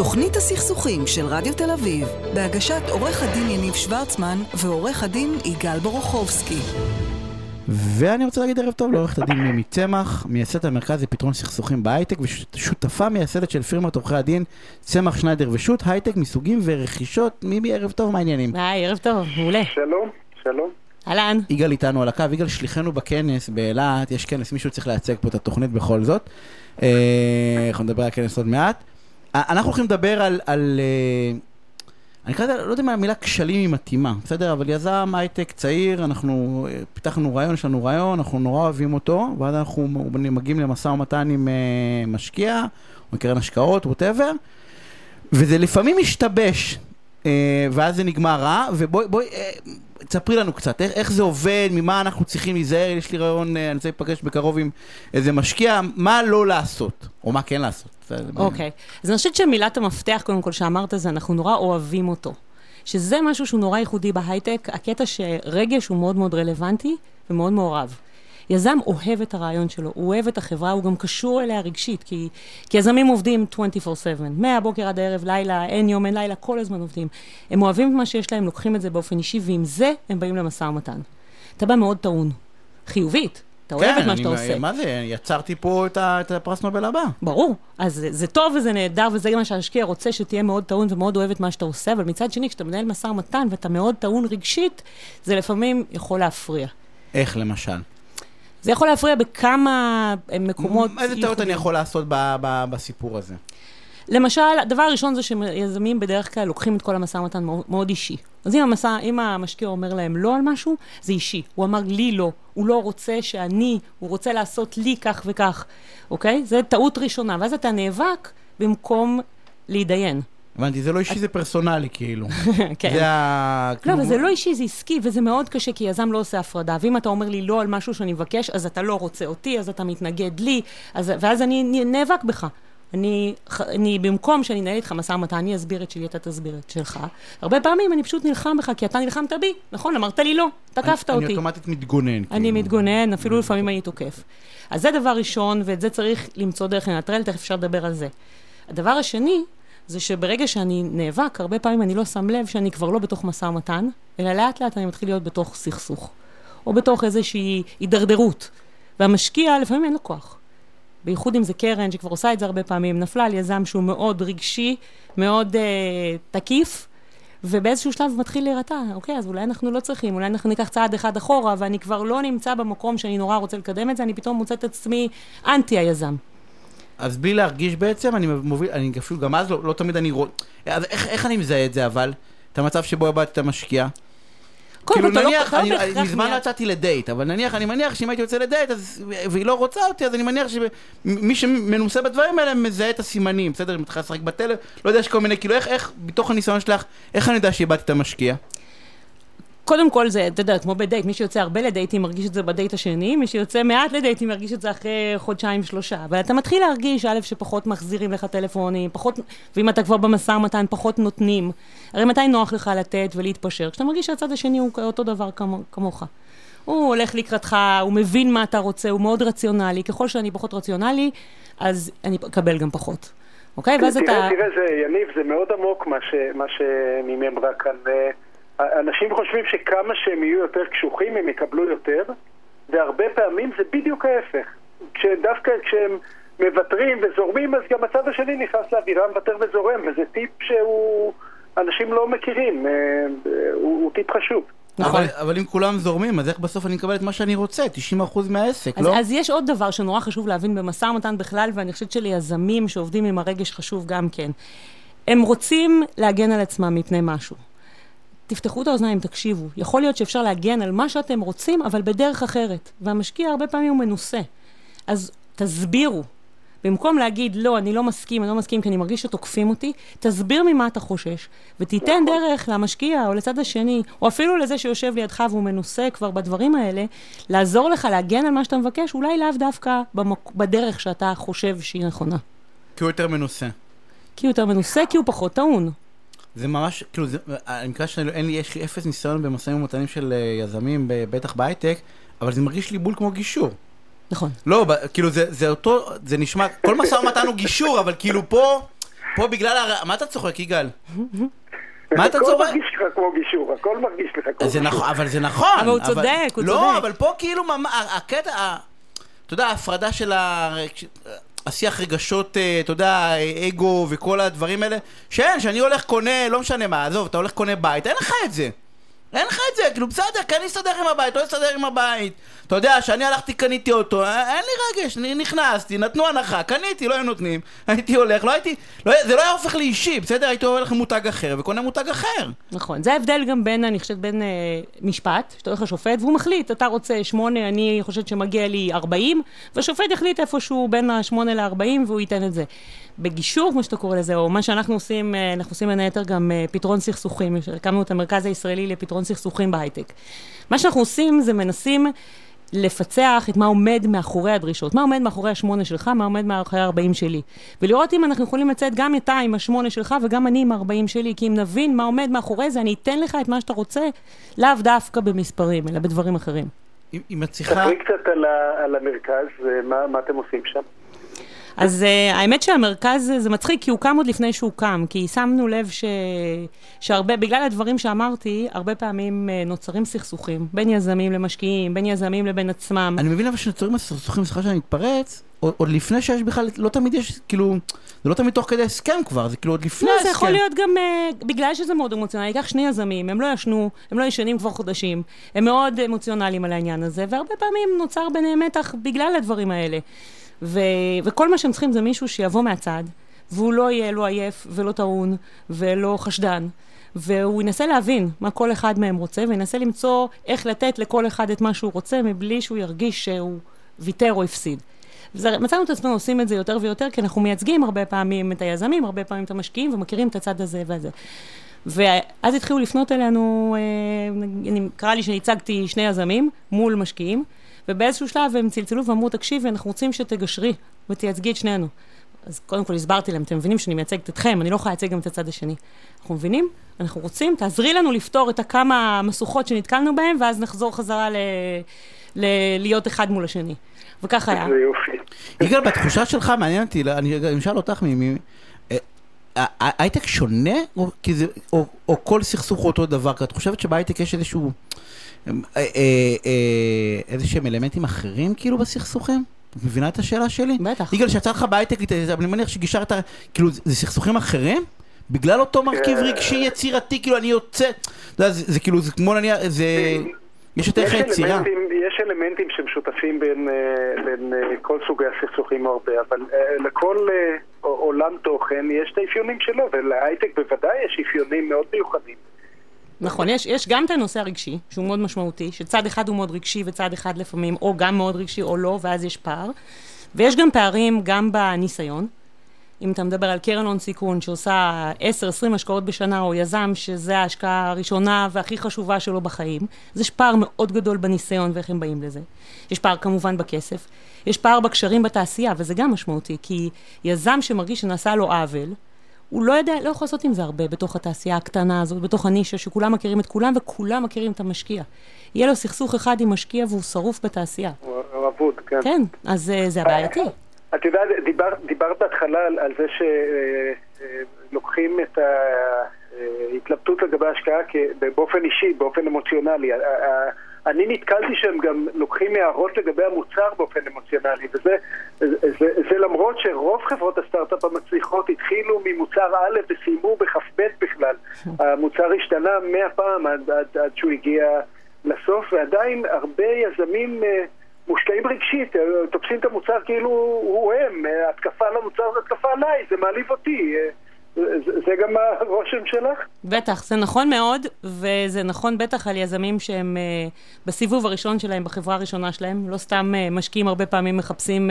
תוכנית הסכסוכים של רדיו תל אביב, בהגשת עורך הדין יניב שוורצמן ועורך הדין יגאל ברוכובסקי. ואני רוצה להגיד ערב טוב לעורכת הדין מימי צמח, מייסדת המרכז לפתרון סכסוכים בהייטק ושותפה מייסדת של פירמת עורכי הדין צמח שניידר ושות' הייטק מסוגים ורכישות. מימי, ערב טוב, מה העניינים? היי, ערב טוב, מעולה. שלום, שלום. אלן. יגאל איתנו על הקו, יגאל שליחנו בכנס באילת, יש כנס, מישהו צריך להצג פה את התוכנית בכל זאת. אנחנו נדבר על כנס עוד מעט. אנחנו הולכים לדבר על אני קראתי, לא יודע מה המילה כשלים היא מתאימה, בסדר? אבל יזם, הייטק, צעיר, אנחנו פיתחנו רעיון, יש לנו רעיון, אנחנו נורא אוהבים אותו, ועד אנחנו מגיעים למשא ומתן עם משקיע, או קרן השקעות, whatever, וזה לפעמים משתבש, ואז זה נגמר רע, ובואי, תספרי לנו קצת, איך זה עובד, ממה אנחנו צריכים להיזהר, יש לי רעיון, אני רוצה להיפגש בקרוב עם איזה משקיע, מה לא לעשות, או מה כן לעשות. אוקיי, אז אני חושבת שמילת המפתח, קודם כל שאמרת, זה אנחנו נורא אוהבים אותו, שזה משהו שהוא נורא ייחודי בהייטק, הקטע שרגש הוא מאוד מאוד רלוונטי ומאוד מעורב. יזם אוהב את הרעיון שלו, הוא אוהב את החברה, הוא גם קשור אליה רגשית, כי יזמים עובדים 24/7, מהבוקר עד הערב, לילה, אין יום, אין לילה, כל הזמן עובדים. הם אוהבים את מה שיש להם, לוקחים את זה באופן אישי, ועם זה הם באים למשא ומתן. אתה בא מאוד טעון, חיובית. אתה אוהב את מה שאתה עושה. מה זה? יצרתי פה את הפרס נובל הבא. ברור. אז זה טוב וזה נהדר, וזה גם שהשקיע רוצה שתהיה מאוד טעון ומאוד אוהב את מה שאתה עושה, אבל מצד שני, כשאתה מנהל משא ומתן ואתה מאוד טעון רגשית, זה לפעמים יכול להפריע. איך למשל? זה יכול להפריע בכמה מקומות. איזה טעות אני יכול לעשות בסיפור הזה? למשל, הדבר הראשון זה שיזמים בדרך כלל לוקחים את כל המשא ומתן מאוד אישי. אז אם המשקיע אומר להם לא על משהו, זה אישי. הוא אמר לי לא, הוא לא רוצה הוא רוצה לעשות לי כך וכך. אוקיי? זה טעות ראשונה. ואז אתה נאבק במקום להידיין. הבנתי, זה לא אישי, זה פרסונלי כאילו. כן. לא, אבל זה לא אישי, זה עסקי, וזה מאוד קשה, כי יזם לא עושה הפרדה. ואם אתה אומר לי לא על משהו שאני מבקש, אז אתה לא רוצה אותי, אז אתה מתנגד לי, ואז אני נאבק בך. אני במקום שאני נהל איתך משא ומתן, אני אסביר את שלי, אתה תסביר את שלך. הרבה פעמים אני פשוט נלחם בך, כי אתה נלחמת בי, נכון? אמרת לי לא, תקפת אותי. אני אוטומטית מתגונן. אני מתגונן, אפילו לפעמים אני תוקף. אז זה דבר ראשון, ואת זה צריך למצוא דרך לנטרל, תכף אפשר לדבר על זה. הדבר השני, זה שברגע שאני נאבק, הרבה פעמים אני לא שם לב שאני כבר לא בתוך משא ומתן, אלא לאט לאט אני מתחיל להיות בתוך סכסוך, או בתוך איזושהי הידרדרות. והמשקיע, לפעמים אין לו כוח. בייחוד אם זה קרן, שכבר עושה את זה הרבה פעמים, נפלה על יזם שהוא מאוד רגשי, מאוד תקיף, ובאיזשהו שלב מתחיל להירתע. אוקיי, אז אולי אנחנו לא צריכים, אולי אנחנו ניקח צעד אחד אחורה, ואני כבר לא נמצא במקום שאני נורא רוצה לקדם את זה, אני פתאום מוצא את עצמי אנטי היזם. אז בלי להרגיש בעצם, אני מוביל, אני אפילו גם אז לא תמיד אני רואה, אז איך אני מזהה את זה אבל? את המצב שבו הבאת את המשקיע? כאילו נניח, אני מזמן נצאתי לדייט, אבל נניח, אני מניח שאם הייתי יוצא לדייט, והיא לא רוצה אותי, אז אני מניח שמי שמנוסה בדברים האלה, מזהה את הסימנים, בסדר? אם מתחילה לשחק בטלב, לא יודע שכל מיני, כאילו איך, בתוך הניסיון שלך, איך אני יודע שהבאת את המשקיע? קודם כל זה, אתה יודע, כמו בדייט, מי שיוצא הרבה לדייטים מרגיש את זה בדייט השני, מי שיוצא מעט לדייטים מרגיש את זה אחרי 1-2-3. אבל אתה מתחיל להרגיש, א', שפחות מחזירים לך טלפונים, פחות, ואם אתה כבר במשא ומתן, פחות נותנים. הרי מתי נוח לך לתת ולהתפשר? כשאתה מרגיש שהצד השני הוא אותו דבר כמוך. הוא הולך לקראתך, הוא מבין מה אתה רוצה, הוא מאוד רציונלי. ככל שאני פחות רציונלי, אז אני אקבל גם פחות. אוקיי? ואז אתה... תראה, זה, יניב, זה מאוד עמוק מה שמימי אמרה כאן. אנשים חושבים שכמה שהם יהיו יותר קשוחים הם יקבלו יותר, והרבה פעמים זה בדיוק ההפך. דווקא כשהם מבטרים וזורמים, אז גם הצד השני נכנס לאווירה, מבטר וזורם, וזה טיפ שאנשים לא מכירים, הוא טיפ חשוב. נכון. אבל אם כולם זורמים, אז איך בסוף אני אקבל את מה שאני רוצה? 90% מהעסק, לא? אז יש עוד דבר שנורא חשוב להבין במשא ומתן בכלל, ואני חושבת שליזמים שעובדים עם הרגש חשוב גם כן. הם רוצים להגן על עצמם מפני משהו. תפתחו את האוזניים, תקשיבו. יכול להיות שאפשר להגן על מה שאתם רוצים, אבל בדרך אחרת. והמשקיע הרבה פעמים הוא מנוסה. אז תסבירו. במקום להגיד, לא, אני לא מסכים, כי אני מרגיש שתוקפים אותי, תסביר ממה אתה חושש, ותיתן דרך למשקיע או לצד השני, או אפילו לזה שיושב לידך והוא מנוסה כבר בדברים האלה, לעזור לך להגן על מה שאתה מבקש, אולי לאו דווקא בדרך שאתה חושב שהיא נכונה. כי הוא יותר מנוסה. כי הוא פחות טעון. זה ממש, כאילו, אני מקווה שיש לי אפס ניסיון במשאים ומתנים של יזמים, בטח בהייטק, אבל זה מרגיש לי בול כמו גישור. נכון. לא, כאילו, זה אותו, זה נשמע, כל משא ומתן הוא גישור, אבל כאילו פה פה בגלל... מה אתה צוחק, יגאל? מה אתה צוחק? הכל מרגיש לך כמו גישור, הכל מרגיש לך כמו גישור. אבל זה נכון. אבל הוא צודק, הוא צודק. לא, אבל פה כאילו הקטע... אתה יודע, ההפרדה של השיח רגשות, אתה יודע, אגו וכל הדברים האלה, שאין, שאני הולך קונה, לא משנה מה, עזוב, אתה הולך קונה בית, אין לך את זה. אין לך את זה, כאילו בסדר, כן נסתדר עם הבית, לא נסתדר עם הבית. אתה יודע, שאני הלכתי, קניתי אותו, אין לי רגש, נכנסתי, נתנו הנחה, קניתי, לא היו נותנים, הייתי הולך, לא הייתי, זה לא היה הופך לי אישי, בסדר, הייתי הולך למותג אחר, וקונה מותג אחר. נכון, זה ההבדל גם בין, אני חושבת, בין משפט, שאתה הולך לשופט, והוא מחליט, אתה רוצה 8, אני חושבת שמגיע לי 40, והשופט יחליט איפשהו בין ה-8 ל-40, והוא ייתן את זה. בגישור, כמו שאתה קורא לזה, או מה שאנחנו עושים, אנחנו עושים בין היתר גם פתרון סכסוכים, הקמנו את המרכז הישראלי לפתרון סכסוכים בהייטק. מה שאנחנו עושים זה מנסים לפצח את מה עומד מאחורי הדרישות, מה עומד מאחורי ה-8 שלך, מה עומד מאחורי ה-40 שלי, ולראות אם אנחנו יכולים לצאת גם אתה עם ה-8 שלך וגם אני עם ה-40 שלי, כי אם נבין מה עומד מאחורי זה, אני אתן לך את מה שאתה רוצה, לאו דווקא במספרים, אלא בדברים אחרים. אם את צריכה... תפרי קצת על המרכז, מה אתם עושים שם? אז האמת שהמרכז זה מצחיק, כי הוא קם עוד לפני שהוא קם, כי שמנו לב שהרבה, בגלל הדברים שאמרתי, הרבה פעמים נוצרים סכסוכים, בין יזמים למשקיעים, בין יזמים לבין עצמם. אני מבין למה שנוצרים הסכסוכים, סליחה שאני מתפרץ, עוד לפני שיש בכלל, לא תמיד יש, כאילו, זה לא תמיד תוך כדי הסכם כבר, זה כאילו עוד לפני הסכם. לא, זה יכול להיות גם, בגלל שזה מאוד אמוציונלי, כך שני יזמים, הם לא ישנו, הם לא ישנים כבר חודשים, הם מאוד אמוציונליים על העניין הזה, והרבה פעמים נוצר ביניהם מתח בגלל הדברים האלה. וכל מה שהם צריכים זה מישהו שיבוא מהצד, והוא לא יהיה לא עייף ולא טעון ולא חשדן, והוא ינסה להבין מה כל אחד מהם רוצה, וינסה למצוא איך לתת לכל אחד את מה שהוא רוצה, מבלי שהוא ירגיש שהוא ויתר או הפסיד. מצאנו את עצמנו עושים את זה יותר ויותר, כי אנחנו מייצגים הרבה פעמים את היזמים, הרבה פעמים את המשקיעים, ומכירים את הצד הזה והזה. ואז התחילו לפנות אלינו, נקרא לי שהצגתי שני יזמים מול משקיעים, ובאיזשהו שלב הם צלצלו ואמרו, תקשיבי, אנחנו רוצים שתגשרי ותייצגי את שנינו. אז קודם כל הסברתי להם, אתם מבינים שאני מייצגת אתכם, אני לא יכולה לייצג גם את הצד השני. אנחנו מבינים, אנחנו רוצים, תעזרי לנו לפתור את הכמה מסוכות שנתקלנו בהם, ואז נחזור חזרה להיות אחד מול השני. וכך היה. זה יופי. יגאל, בתחושה שלך, מעניין אותי, אני אשאל אותך מימי, הייטק שונה, או כל סכסוך אותו דבר? כי את חושבת שבהייטק יש איזשהו... איזה שהם אלמנטים אחרים כאילו בסכסוכים? את מבינה את השאלה שלי? בטח. יגאל, שיצא לך בהייטק, אני מניח שגישרת, כאילו זה סכסוכים אחרים? בגלל אותו מרכיב רגשי יצירתי, כאילו אני יוצא, זה כאילו, זה כמו נניח, זה... יש יותר יצירה. יש אלמנטים שמשותפים בין כל סוגי הסכסוכים הרבה, אבל לכל עולם תוכן יש את האפיונים שלו, ולהייטק בוודאי יש אפיונים מאוד מיוחדים. נכון, יש גם את הנושא הרגשי, שהוא מאוד משמעותי, שצד אחד הוא מאוד רגשי וצד אחד לפעמים, או גם מאוד רגשי או לא, ואז יש פער. ויש גם פערים גם בניסיון. אם אתה מדבר על קרן הון סיכון שעושה 10-20 השקעות בשנה, או יזם שזה ההשקעה הראשונה והכי חשובה שלו בחיים, אז יש פער מאוד גדול בניסיון ואיך הם באים לזה. יש פער כמובן בכסף. יש פער בקשרים בתעשייה, וזה גם משמעותי, כי יזם שמרגיש שנעשה לו עוול, הוא לא יודע, לא יכול לעשות עם זה הרבה בתוך התעשייה הקטנה הזאת, בתוך הנישה, שכולם מכירים את כולם, וכולם מכירים את המשקיע. יהיה לו סכסוך אחד עם משקיע, והוא שרוף בתעשייה. רבות, כן. כן, אז זה הבעייתי. את יודעת, דיברת בהתחלה על זה שלוקחים את ההתלבטות לגבי ההשקעה באופן אישי, באופן אמוציונלי. אני נתקלתי שהם גם לוקחים הערות לגבי המוצר באופן אמוציונלי, וזה למרות שרוב חברות הסטארט-אפ המצליחות התחילו ממוצר א' וסיימו בכ"ב בכלל. המוצר השתנה 100 פעם עד שהוא הגיע לסוף, ועדיין הרבה יזמים מושקעים רגשית, תופסים את המוצר כאילו הוא הם, התקפה על המוצר זה התקפה עליי, זה מעליב אותי. זה גם הרושם שלך? בטח, זה נכון מאוד, וזה נכון בטח על יזמים שהם בסיבוב הראשון שלהם, בחברה הראשונה שלהם, לא סתם משקיעים הרבה פעמים מחפשים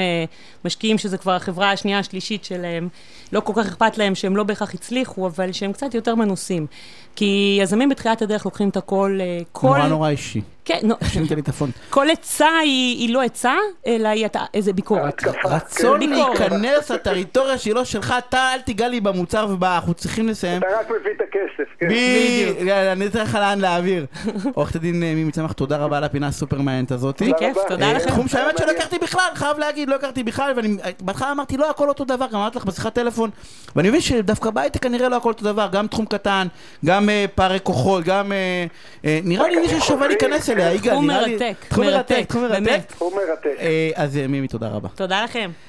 משקיעים שזה כבר החברה השנייה השלישית שלהם, לא כל כך אכפת להם שהם לא בהכרח הצליחו, אבל שהם קצת יותר מנוסים, כי יזמים בתחילת הדרך לוקחים את הכל, נורא אישי. כן, נו. שניתן לי את הפון. כל עצה היא לא עצה, אלא היא איזה ביקורת. רצון להיכנס לטריטוריה שלו שלך, אתה אל תיגע לי במוצר ובא, אנחנו צריכים לסיים. אתה רק מביא את הכסף, כן. בדיוק. אני צריך לאן להעביר. עורכת הדין מימי צמח, תודה רבה על הפינה הסופרמענט הזאת. בכיף, תודה לכם. תחום שהאמת שלא הכרתי בכלל, חייב להגיד, לא הכרתי בכלל, ואני בהתחלה אמרתי, לא הכל אותו דבר, גם אמרתי לך בשיחת טלפון, ואני מבין שדווקא בהייטק כנראה לא הכל אותו דבר, גם תחום קטן, גם פערי כוחות, גם נראה לי מישהו שווה להיכנס אליה, יגאל, נראה לי... תחום מרתק, באמת. תחום מרתק. אז מימי, תודה רבה. תודה לכם.